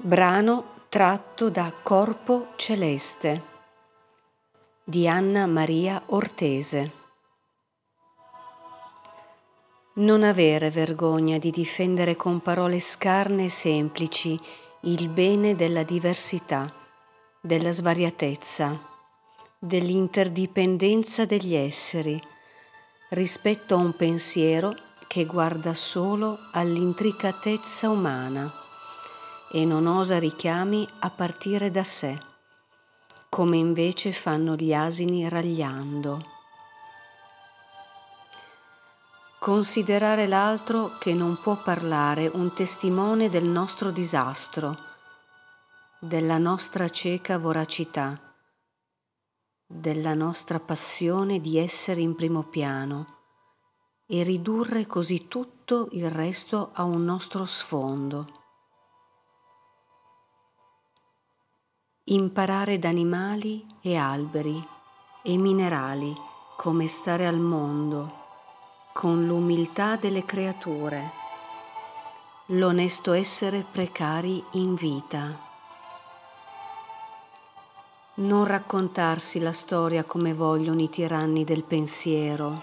Brano tratto da Corpo celeste di Anna Maria Ortese. Non avere vergogna di difendere con parole scarne e semplici il bene della diversità, della svariatezza, dell'interdipendenza degli esseri, rispetto a un pensiero che guarda solo all'intricatezza umana e non osa richiami a partire da sé, come invece fanno gli asini ragliando. Considerare l'altro che non può parlare, un testimone del nostro disastro, della nostra cieca voracità, della nostra passione di essere in primo piano, e ridurre così tutto il resto a un nostro sfondo. Imparare da animali e alberi e minerali come stare al mondo, con l'umiltà delle creature, l'onesto essere precari in vita. Non raccontarsi la storia come vogliono i tiranni del pensiero.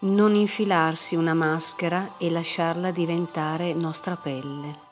Non infilarsi una maschera e lasciarla diventare nostra pelle.